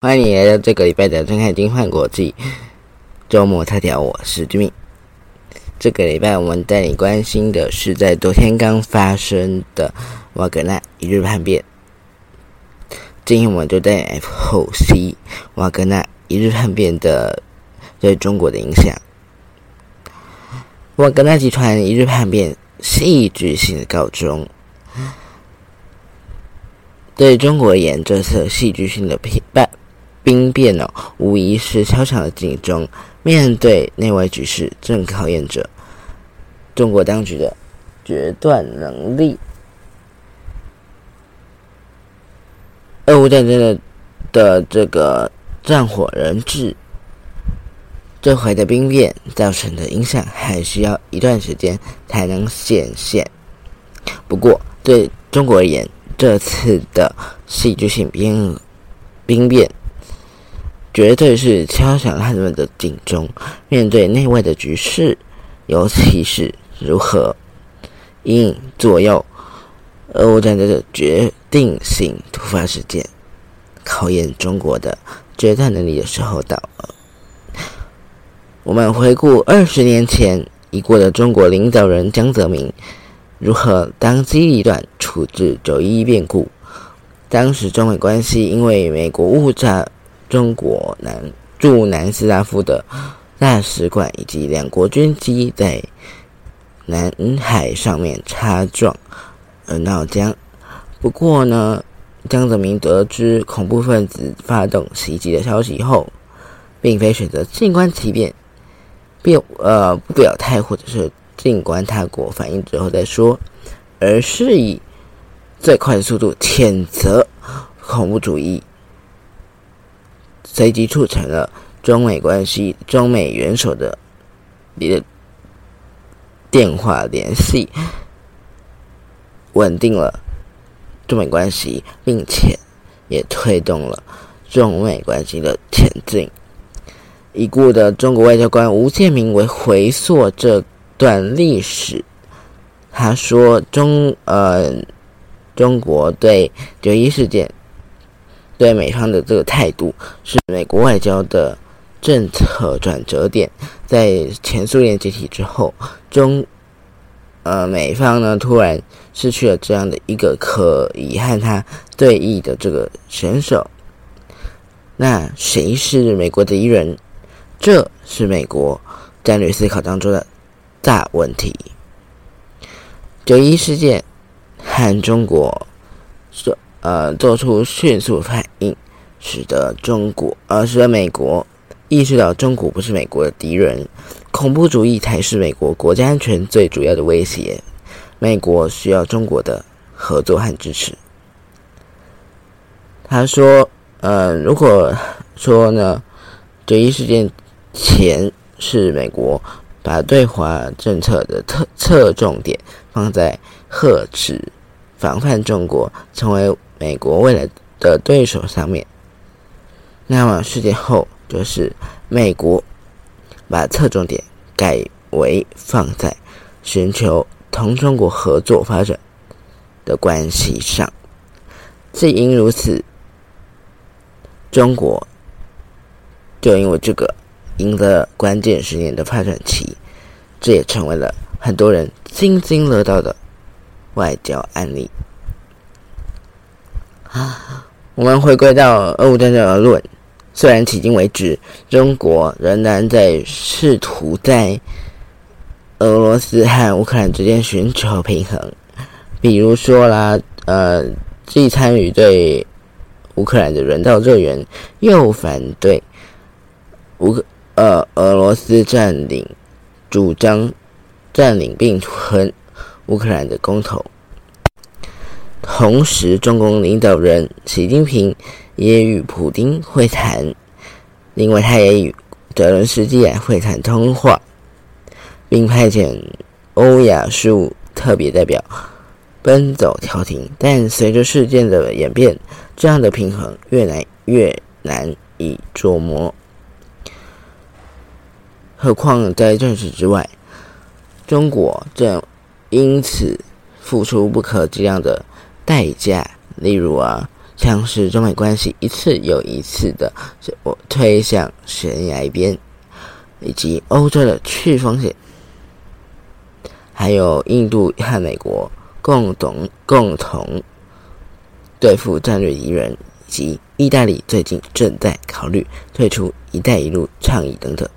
欢迎来到这个礼拜的《真汉经换国际周末特调》，我是Gymin。这个礼拜我们带你关心的是在昨天刚发生的瓦格纳一日叛变。今天我们就带你来剖析瓦格纳一日叛变的对中国的影响。瓦格纳集团一日叛变戏剧性的告终，对中国而言，这次戏剧性的兵变无疑是敲响了警钟。面对内外局势，正考验着中国当局的决断能力。俄乌战争的这个战火人质，这回的兵变造成的影响还需要一段时间才能显现。不过对中国而言，这次的戏剧性兵变绝对是敲响了他们的警钟。面对内外的局势，尤其是如何因应左右俄乌战争的决定性突发事件，考验中国的决断能力的时候到了。我们回顾20年前已过的中国领导人江泽民如何当机立断处置911变故。当时中美关系因为美国误炸中国驻南斯拉夫的大使馆，以及两国军机在南海上面擦撞而闹僵。不过呢，江泽民得知恐怖分子发动袭击的消息后，并非选择静观其变，不表态，或者是静观他国反应之后再说，而是以最快的速度谴责恐怖主义，随即促成了中美元首的电话联系，稳定了中美关系，并且也推动了中美关系的前进。已故的中国外交官吴健民为回溯这段历史，他说中国对911事件对美方的这个态度是美国外交的政策转折点。在前苏联解体之后，美方呢突然失去了这样的一个可以和他对弈的这个选手。那谁是美国的敌人？这是美国战略思考当中的大问题。911事件和中国做出迅速反应，使得美国意识到中国不是美国的敌人，恐怖主义才是美国国家安全最主要的威胁。美国需要中国的合作和支持。他说，如果说呢，911事件前是美国把对华政策的侧重点放在遏制、防范中国成为美国未来的对手上面，那么事件后就是美国把侧重点改为放在寻求同中国合作发展的关系上。既因如此，中国就因为这个赢得关键10年的发展期，这也成为了很多人津津乐道的外交案例。我们回归到俄乌战争而论，虽然迄今为止中国仍然在试图在俄罗斯和乌克兰之间寻求平衡，比如说既参与对乌克兰的人道救援，又反对俄罗斯主张占领并吞乌克兰的公投。同时，中共领导人习近平也与普丁会谈，另外他也与泽连斯基会谈通话，并派遣欧亚事务特别代表奔走调停。但随着事件的演变，这样的平衡越难以捉摸。何况在战事之外，中国正因此付出不可计量的代价，例如像是中美关系一次又一次的推向悬崖边，以及欧洲的去风险，还有印度和美国共同对付战略敌人，以及意大利最近正在考虑退出一带一路倡议等等。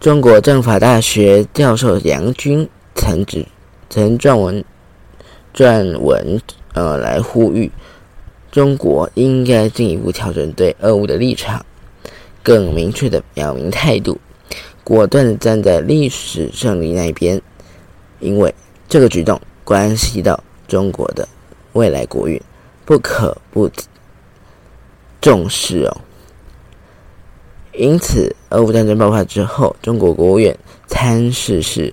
中国政法大学教授杨军曾撰文来呼吁中国应该进一步调整对俄乌的立场，更明确的表明态度，果断地站在历史胜利那边，因为这个举动关系到中国的未来国运，不可不重视哦。因此，俄乌战争爆发之后，中国国务院参事室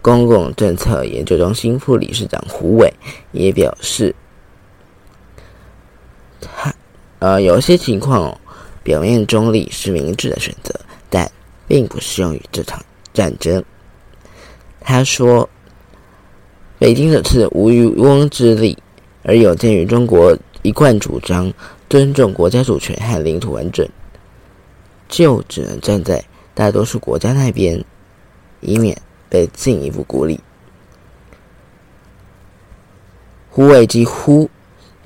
公共政策研究中心副理事长胡伟也表示，有些情况表面中立是明智的选择，但并不适用于这场战争。他说，北京这次无渔翁之利，而有鉴于中国一贯主张尊重国家主权和领土完整，就只能站在大多数国家那边，以免被进一步孤立。胡伟疾呼，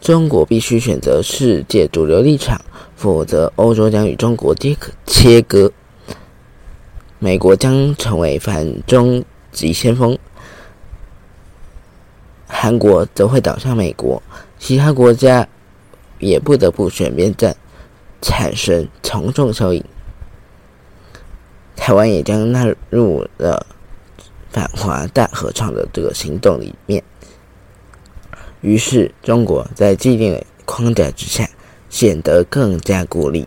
中国必须选择世界主流立场，否则欧洲将与中国切割，美国将成为反中极先锋，韩国则会倒向美国，其他国家也不得不选边站，产生从众效应。台湾也将纳入了反华大合唱的这个行动里面。于是，中国在既定的框架之下显得更加孤立。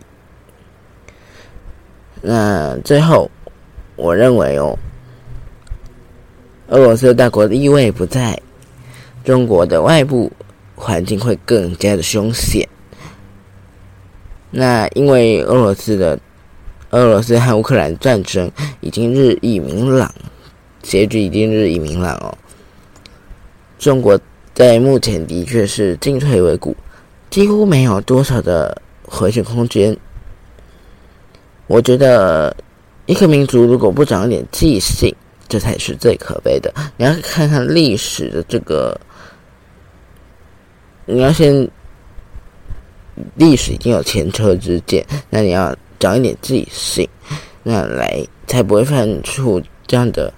那最后，我认为俄罗斯大国的地位不在，中国的外部环境会更加的凶险。那因为俄罗斯和乌克兰战争已经日益明朗，结局已经日益明朗哦。中国在目前的确是进退维谷，几乎没有多少的回旋空间。我觉得一个民族如果不长一点记性，这才是最可悲的。你要看看历史的这个，你要先。历史已经有前车之鉴，那你要长一点记性，那来才不会犯出这样的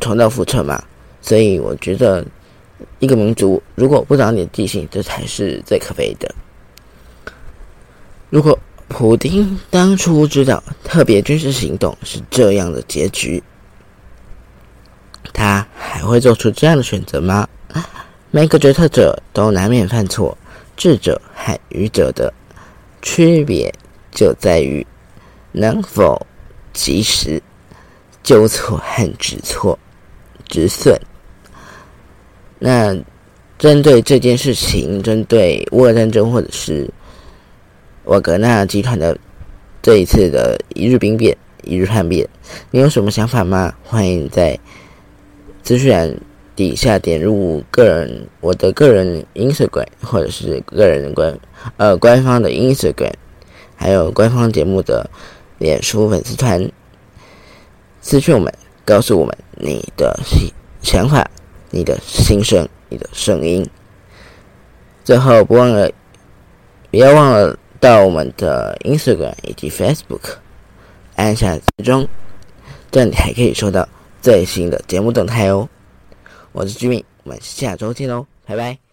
重蹈覆辙嘛。所以我觉得一个民族如果不长点记性，这才是最可悲的。如果普丁当初知道特别军事行动是这样的结局，他还会做出这样的选择吗？每个决策者都难免犯错，智者和愚者的区别就在于能否及时纠错和止损。那针对这件事情，针对乌俄战争或者是瓦格纳集团的这一次的一日叛变，你有什么想法吗？欢迎在资讯栏底下点入我的个人 Instagram 或者是个人官方的 Instagram， 还有官方节目的脸书粉丝团，私讯我们，告诉我们你的想法、你的心声、你的声音。最后不要忘了到我们的 Instagram 以及 Facebook 按下追踪，这样你还可以收到最新的节目动态哦。我是Gymin，我们下周见喽，拜拜。